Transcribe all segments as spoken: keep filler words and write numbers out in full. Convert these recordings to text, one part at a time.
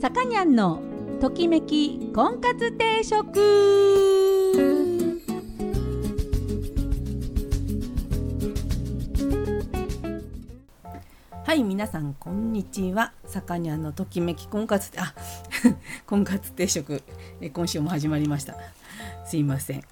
さかにゃんのときめき婚活定食。はい、皆さんこんにちは。さかにゃんのときめき婚活あ婚活定食、え今週も始まりました。すいません、え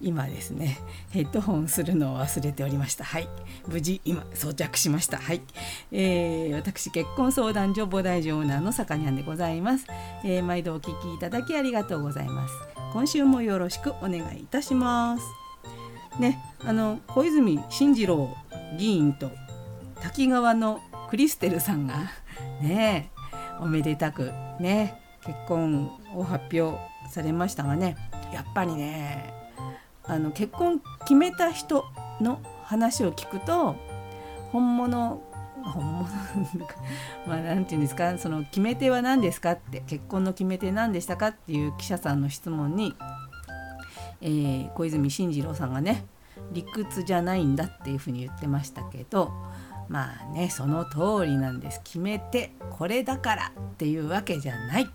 今ですねヘッドホンするのを忘れておりました。はい、無事今装着しました。はい、えー、私結婚相談所菩提寺オーナーのさかにゃんでございます、えー、毎度お聞きいただきありがとうございます。今週もよろしくお願いいたしますね。あの小泉進次郎議員と滝川のクリステルさんがねおめでたくね結婚を発表されましたがね、やっぱりねあの結婚決めた人の話を聞くと本物本物まあなんていうんですか、その決め手は何ですかって、結婚の決め手何でしたかっていう記者さんの質問に、えー、小泉進次郎さんがね理屈じゃないんだっていうふうに言ってましたけど、まあねその通りなんです。決めてこれだからっていうわけじゃない。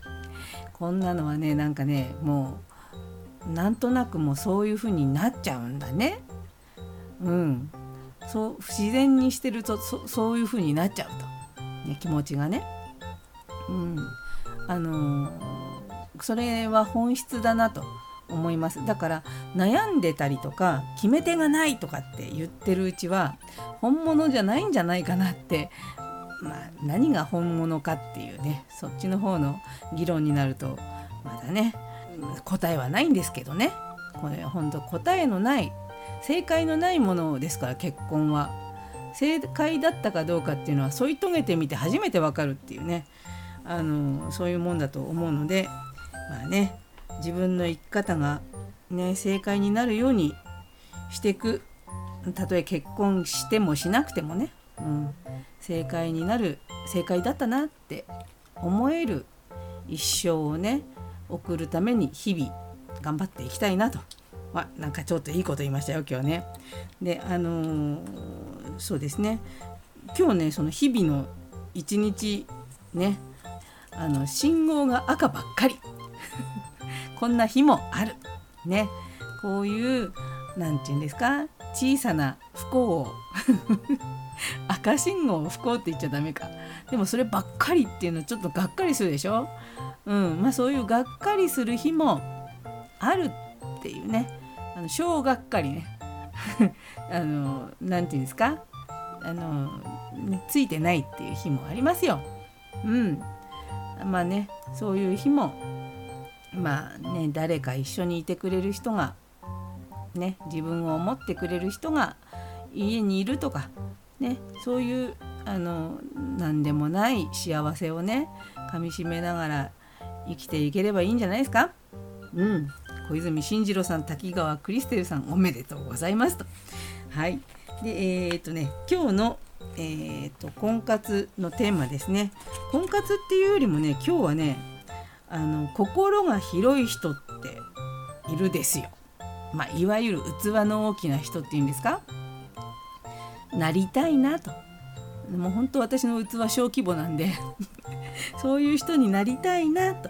こんなのはねなんかねもうなんとなくもうそういう風になっちゃうんだね。うん、そう自然にしてると そ, そういう風になっちゃうと、ね、気持ちがね、うんあのー、それは本質だなと思います。だから悩んでたりとか決め手がないとかって言ってるうちは本物じゃないんじゃないかなって、まあ何が本物かっていうねそっちの方の議論になるとまだね答えはないんですけどね。これ本当答えのない正解のないものですから、結婚は正解だったかどうかっていうのは添い遂げてみて初めてわかるっていうね、あのそういうもんだと思うので、まあね自分の生き方がね正解になるようにしていく、たとえ結婚してもしなくてもね、うん、正解になる正解だったなって思える一生をね送るために日々頑張っていきたいなと。わ、なんかちょっといいこと言いましたよ今日ね。で、あのー、そうですね。今日ねその日々の一日ね、あの信号が赤ばっかり。こんな日もあるね。こういうなんて言うんですか、小さな不幸を赤信号を不幸って言っちゃダメか。でもそればっかりっていうのはちょっとがっかりするでしょ。うんまあ、そういうがっかりする日もあるっていうね、あの小がっかりねあのなんていうんですか、あの、ね、ついてないっていう日もありますよ。うんまあねそういう日もまあね誰か一緒にいてくれる人がね自分を思ってくれる人が家にいるとかね、そういうあの何でもない幸せをねかみしめながら生きていければいいんじゃないですか。うん、小泉進次郎さん、滝川クリステルさんおめでとうございますと。はい。で、えー、っとね今日の、えー、っと婚活のテーマですね。婚活っていうよりもね今日はねあの心が広い人っているですよ。まあいわゆる器の大きな人っていうんですか。なりたいなと。もう本当私の器は小規模なんでそういう人になりたいなと。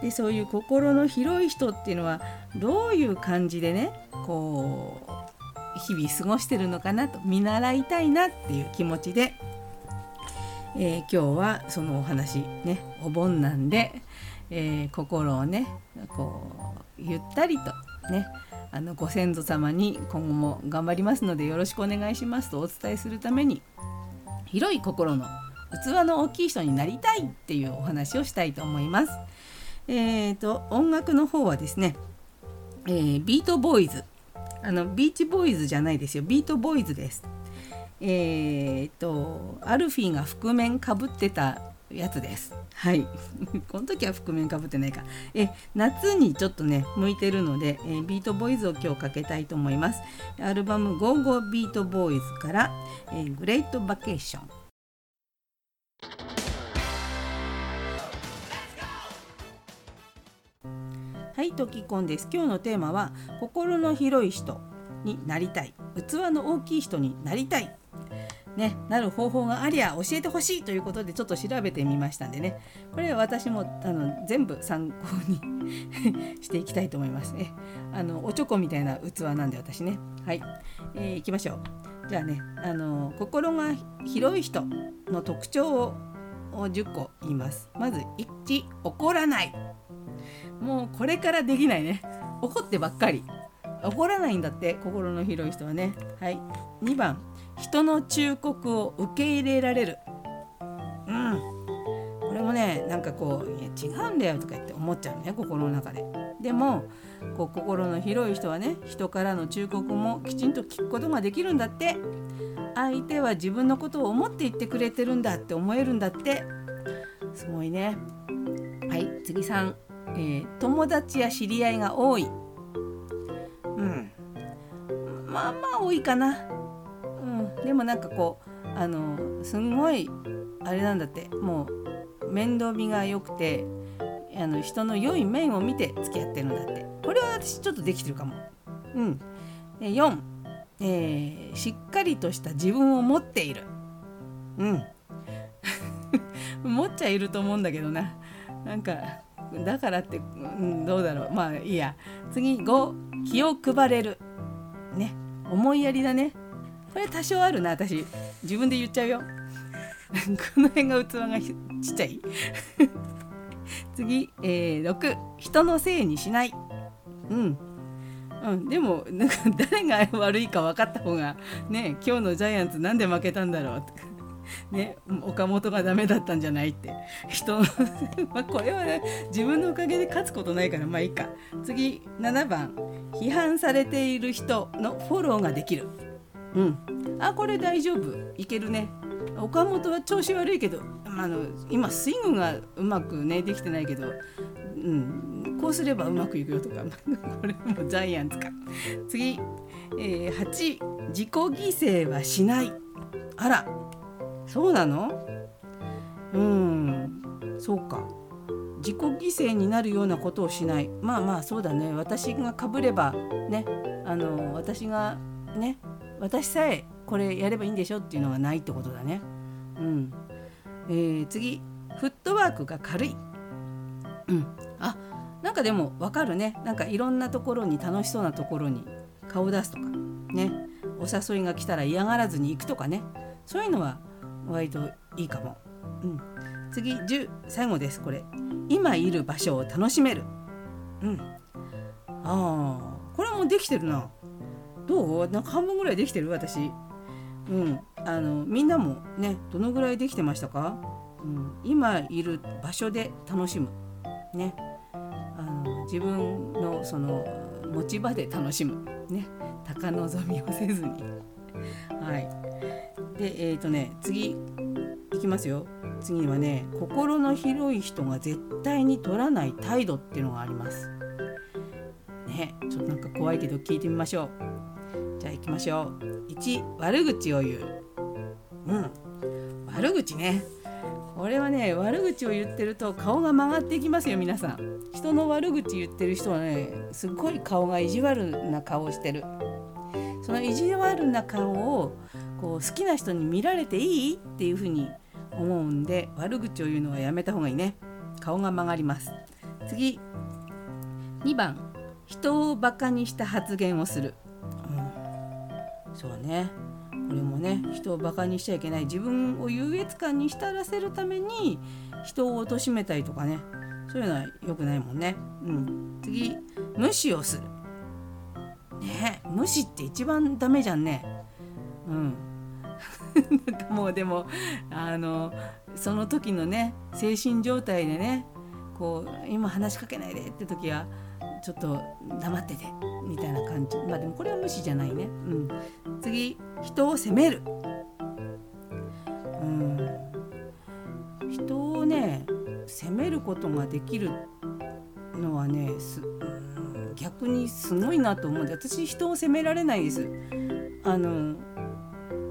でそういう心の広い人っていうのはどういう感じでねこう日々過ごしてるのかなと見習いたいなっていう気持ちで、えー、今日はそのお話ねお盆なんで、えー、心をねこうゆったりとねあのご先祖様に今後も頑張りますのでよろしくお願いしますとお伝えするために広い心の器の大きい人になりたいっていうお話をしたいと思います。えーと、音楽の方はですね、えー、ビートボーイズ、あのビーチボーイズじゃないですよ、ビートボーイズです。えーと、アルフィーが覆面かぶってたやつです。はいこの時は覆面かぶってないか、え夏にちょっとね向いてるので、えー、ビートボーイズを今日かけたいと思います。アルバム ゴーゴー ビートボーイズから、えー、グレートバケーション。はいときこんです。今日のテーマは心の広い人になりたい、器の大きい人になりたいね、なる方法がありゃ教えてほしいということでちょっと調べてみましたんでね、これは私もあの全部参考にしていきたいと思いますね。あのおちょこみたいな器なんで私ね。はい、えー、いきましょう。じゃあね、あの心が広い人の特徴をじゅっこ言います。まずいち、怒らない。もうこれからできないね、怒ってばっかり。怒らないんだって、心の広い人はね。はい、にばん、人の忠告を受け入れられる。うん、これもね、なんかこう、いや違うんだよとか言って思っちゃうね、心の中で。でもこう、心の広い人はね、人からの忠告もきちんと聞くことができるんだって。相手は自分のことを思って言ってくれてるんだって思えるんだって。すごいね。はい、次さん、えー、友達や知り合いが多い。うん、まあまあ多いかな、うん、でもなんかこうあのすんごいあれなんだって、もう面倒見が良くてあの人の良い面を見て付き合ってるんだって。これは私ちょっとできてるかも、うん、よん、えー、しっかりとした自分を持っている、うん、持っちゃいると思うんだけどな、なんかだからって、うん、どうだろう、まあいいや。次ご、気を配れる、ね、思いやりだね。これ多少あるな、私自分で言っちゃうよこの辺が器がちっちゃい次、えー、ろく、人のせいにしない、うんうん、でもなんか誰が悪いか分かった方がね、今日のジャイアンツなんで負けたんだろうとかね、岡本がダメだったんじゃないって人のまあこれは、ね、自分のおかげで勝つことないからまあいいか。次ななばん、批判されている人のフォローができる、うん、あこれ大丈夫いけるね。岡本は調子悪いけどあの今スイングがうまく、ね、できてないけど、うん、こうすればうまくいくよとかこれもジャイアンツか。次、えー、はち、自己犠牲はしない。あらそうなの？うん、そうか。自己犠牲になるようなことをしない。まあまあそうだね。私がかぶればね、あの私がね、私さえこれやればいいんでしょっていうのがないってことだね。うん。えー、次、フットワークが軽い。うん。あ、なんかでもわかるね。なんかいろんなところに楽しそうなところに顔を出すとかね、お誘いが来たら嫌がらずに行くとかね、そういうのは。割といいかも、うん、次じゅう、最後ですこれ。今いる場所を楽しめる、うん、あーこれもできてるな。どう？なんか半分ぐらいできてる私、うん、あのみんなもねどのぐらいできてましたか、うん、今いる場所で楽しむ、ね、あの自分のその持ち場で楽しむ、ね、高望みをせずにはいでえーとね、次いきますよ。次はね、心の広い人が絶対に取らない態度っていうのがありますね。ちょっとなんか怖いけど聞いてみましょう。じゃあいきましょう。いち、悪口を言う。うん、悪口ね。これはね、悪口を言ってると顔が曲がっていきますよ皆さん。人の悪口言ってる人はね、すっごい顔が意地悪な顔をしてる。その意地悪な顔をこう好きな人に見られていいっていうふうに思うんで、悪口を言うのはやめた方がいいね。顔が曲がります。次にばん、人をバカにした発言をする、うん、そうね、これもね、人をバカにしちゃいけない。自分を優越感に浸らせるために人を貶めたりとかね、そういうのは良くないもんね、うん、次、無視をする、ね、無視って一番ダメじゃんね、うんもうでもあのその時のね精神状態でね、こう今話しかけないでって時はちょっと黙っててみたいな感じ。まあでもこれは無視じゃないね、うん、次、人を責める、うん、人をね責めることができるのはねす、うん、逆にすごいなと思うんで、私人を責められないです。あの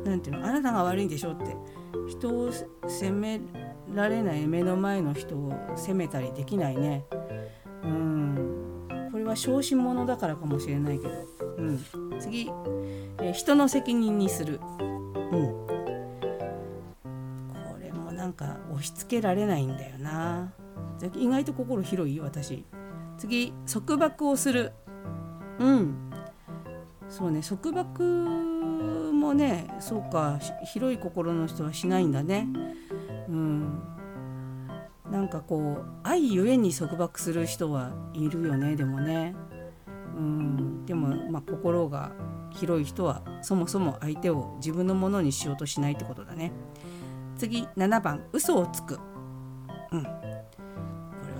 なんていうの、あなたが悪いんでしょって人を責められない。目の前の人を責めたりできないね、うん、これは小心者だからかもしれないけど、うん、次、え人の責任にする、うん、なんか押し付けられないんだよな。意外と心広い私。次、束縛をする。うん。そうね、束縛もね、そうか、広い心の人はしないんだね。うん。なんかこう愛ゆえに束縛する人はいるよね。でもね。うん。でもまあ心が広い人はそもそも相手を自分のものにしようとしないってことだね。次、ななばん、嘘をつく。うん。こ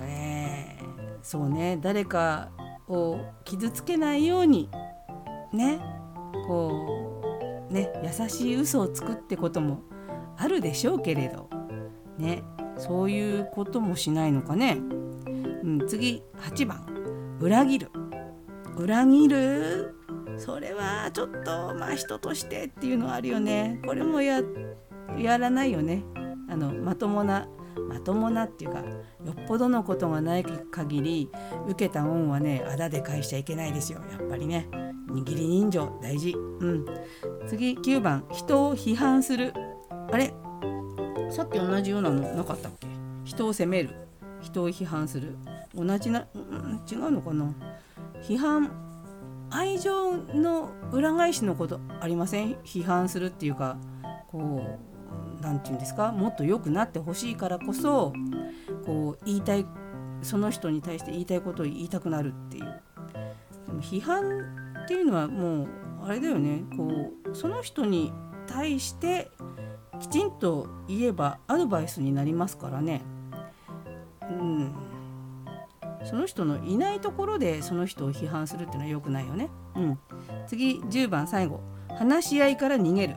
れはね、そうね、誰かを傷つけないようにね、こうね、優しい嘘をつくってこともあるでしょうけれどね、そういうこともしないのかね。うん、次、はちばん、裏切る。裏切る。それはちょっとまあ人としてっていうのはあるよね。これもややらないよね。あのまともなまともなっていうか、よっぽどのことがない限り受けた恩はね、あだで返しちゃいけないですよ、やっぱりね。握り人情大事。うん。次、きゅうばん、人を批判する。あれ、さっき同じようなのなかったっけ？人を責める、人を批判する、同じな、うん、違うのかな？批判、愛情の裏返しのことありません？批判するっていうか、こうなんていうんですか、もっと良くなってほしいからこそ、こう言いたい、その人に対して言いたいことを言いたくなるっていう。でも批判っていうのはもうあれだよね、こうその人に対してきちんと言えばアドバイスになりますからね。うん。その人のいないところでその人を批判するっていうのは良くないよね。うん、次、じゅうばん、最後、話し合いから逃げる。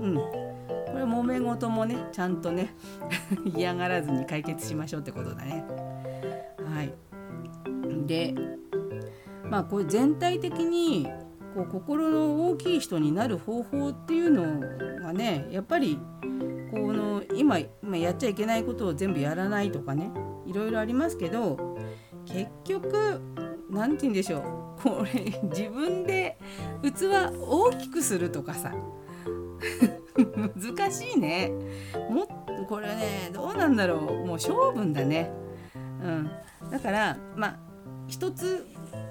うん、これ揉め事もね、ちゃんとね嫌がらずに解決しましょうってことだね。はい。で、まあこれ全体的にこう心の大きい人になる方法っていうのがね、やっぱりこの今、今やっちゃいけないことを全部やらないとかね。いろいろありますけど、結局なんて言うんでしょう、これ自分で器大きくするとかさ難しいね。もこれね、どうなんだろう、もう勝負だね。うん、だからまあ一つ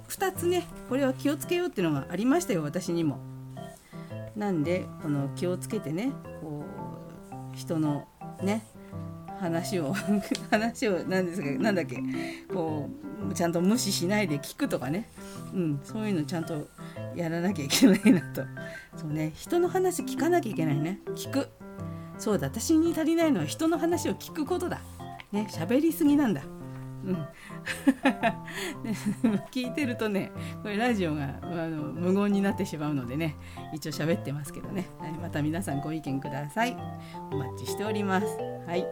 二つね、これは気をつけようっていうのがありましたよ、私にも。なんでこの気をつけてね、こう人のね話を話を何ですか、なんだっけ、こうちゃんと無視しないで聞くとかね、うん、そういうのちゃんとやらなきゃいけないなと。そうね、人の話聞かなきゃいけないね。聞く。そうだ、私に足りないのは人の話を聞くことだ。ね、喋りすぎなんだ。うん、聞いてるとね、これラジオがあの無言になってしまうのでね、一応喋ってますけどね。また皆さんご意見ください。お待ちしております。はい。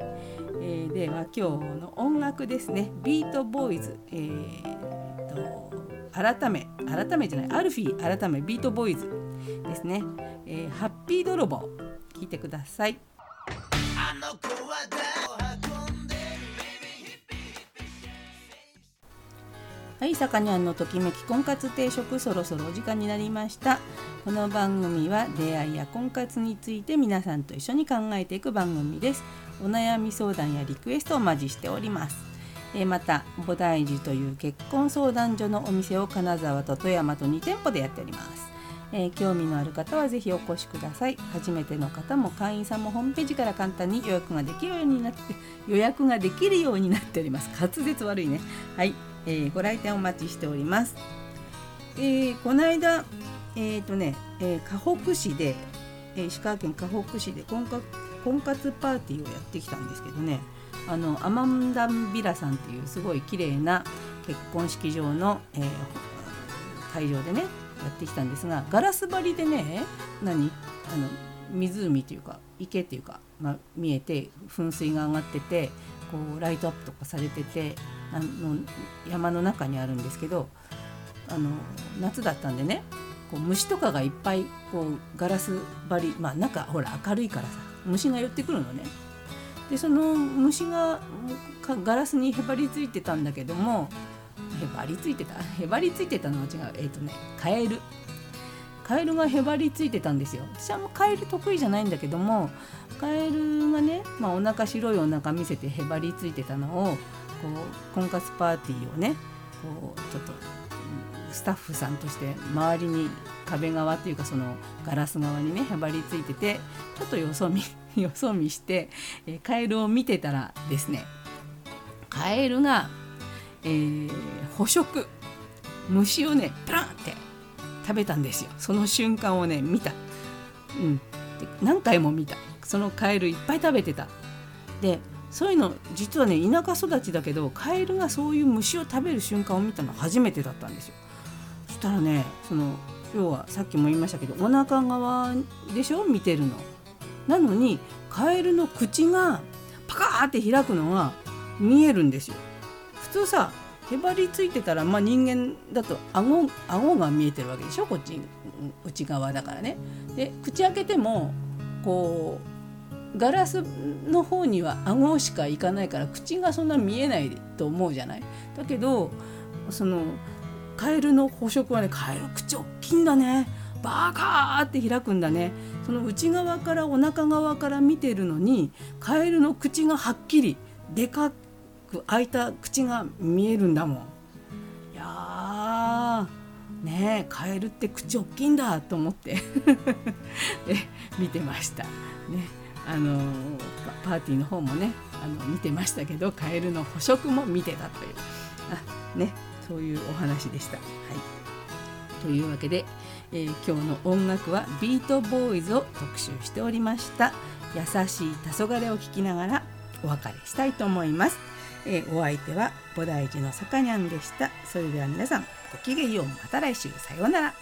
えー、では今日の音楽ですね。ビートボーイズ、えー、と改め改めじゃないアルフィー改めビートボーイズですね。えー、ハッピー泥棒、聞いてください。あの子はだはい、さかにゃんのときめき婚活定食、そろそろお時間になりました。この番組は出会いや婚活について皆さんと一緒に考えていく番組です。お悩み相談やリクエストをお待ちしております。えー、また菩提寺という結婚相談所のお店を金沢と富山とにてんぽでやっております。えー、興味のある方はぜひお越しください。初めての方も会員さんもホームページから簡単に予約ができるようになって予約ができるようになっております。滑舌悪いね。はい。えー、ご来店お待ちしております。えー、この間、えーとねえー、河北市で、えー、石川県河北市で婚活、婚活パーティーをやってきたんですけどね、あのアマンダンビラさんっていうすごい綺麗な結婚式場の、えー、会場でねやってきたんですが、ガラス張りでね、何あの湖というか池というか、まあ、見えて噴水が上がってて、こうライトアップとかされてて、あの山の中にあるんですけど、あの夏だったんでね、こう虫とかがいっぱいこうガラス張り、まあ、中ほら明るいからさ虫が寄ってくるのね。でその虫がガラスにへばりついてたんだけども、へばりついてたへばりついてたのは違う、えーとね、カエルカエルがへばりついてたんですよ。私はもうカエル得意じゃないんだけども、カエルがねまあ、お腹白いお腹見せてへばりついてたのをこう婚活パーティーをねこうちょっとスタッフさんとして周りに壁側というかそのガラス側にねへばりついててちょっとよそ見よそ見して、えー、カエルを見てたらですねカエルが、えー、捕食虫をねプランって食べたんですよ。その瞬間をね見た、うん、で何回も見た。そのカエルいっぱい食べてた。でそういうの実はね田舎育ちだけどカエルがそういう虫を食べる瞬間を見たの初めてだったんですよ。そしたらねその要はさっきも言いましたけどお腹側でしょ見てるのなのにカエルの口がパカーって開くのが見えるんですよ。普通さへばりついてたら、まあ、人間だと顎、顎が見えてるわけでしょこっち内側だからね。で口開けてもこうガラスの方には顎しかいかないから口がそんな見えないと思うじゃない。だけどそのカエルの捕食はねカエル口大きいんだねバカーって開くんだね。その内側からお腹側から見てるのにカエルの口がはっきりでかく開いた口が見えるんだもん。いやーねえカエルって口大きいんだと思って見てました、ね、あのパーティーの方もねあの見てましたけどカエルの捕食も見てたというあねそういうお話でした、はい、というわけで、えー、今日の音楽はビートボーイズを特集しておりました。優しい黄昏を聞きながらお別れしたいと思います、えー、お相手は菩提寺のさかにゃんでした。それでは皆さんごきげんよう。また来週さようなら。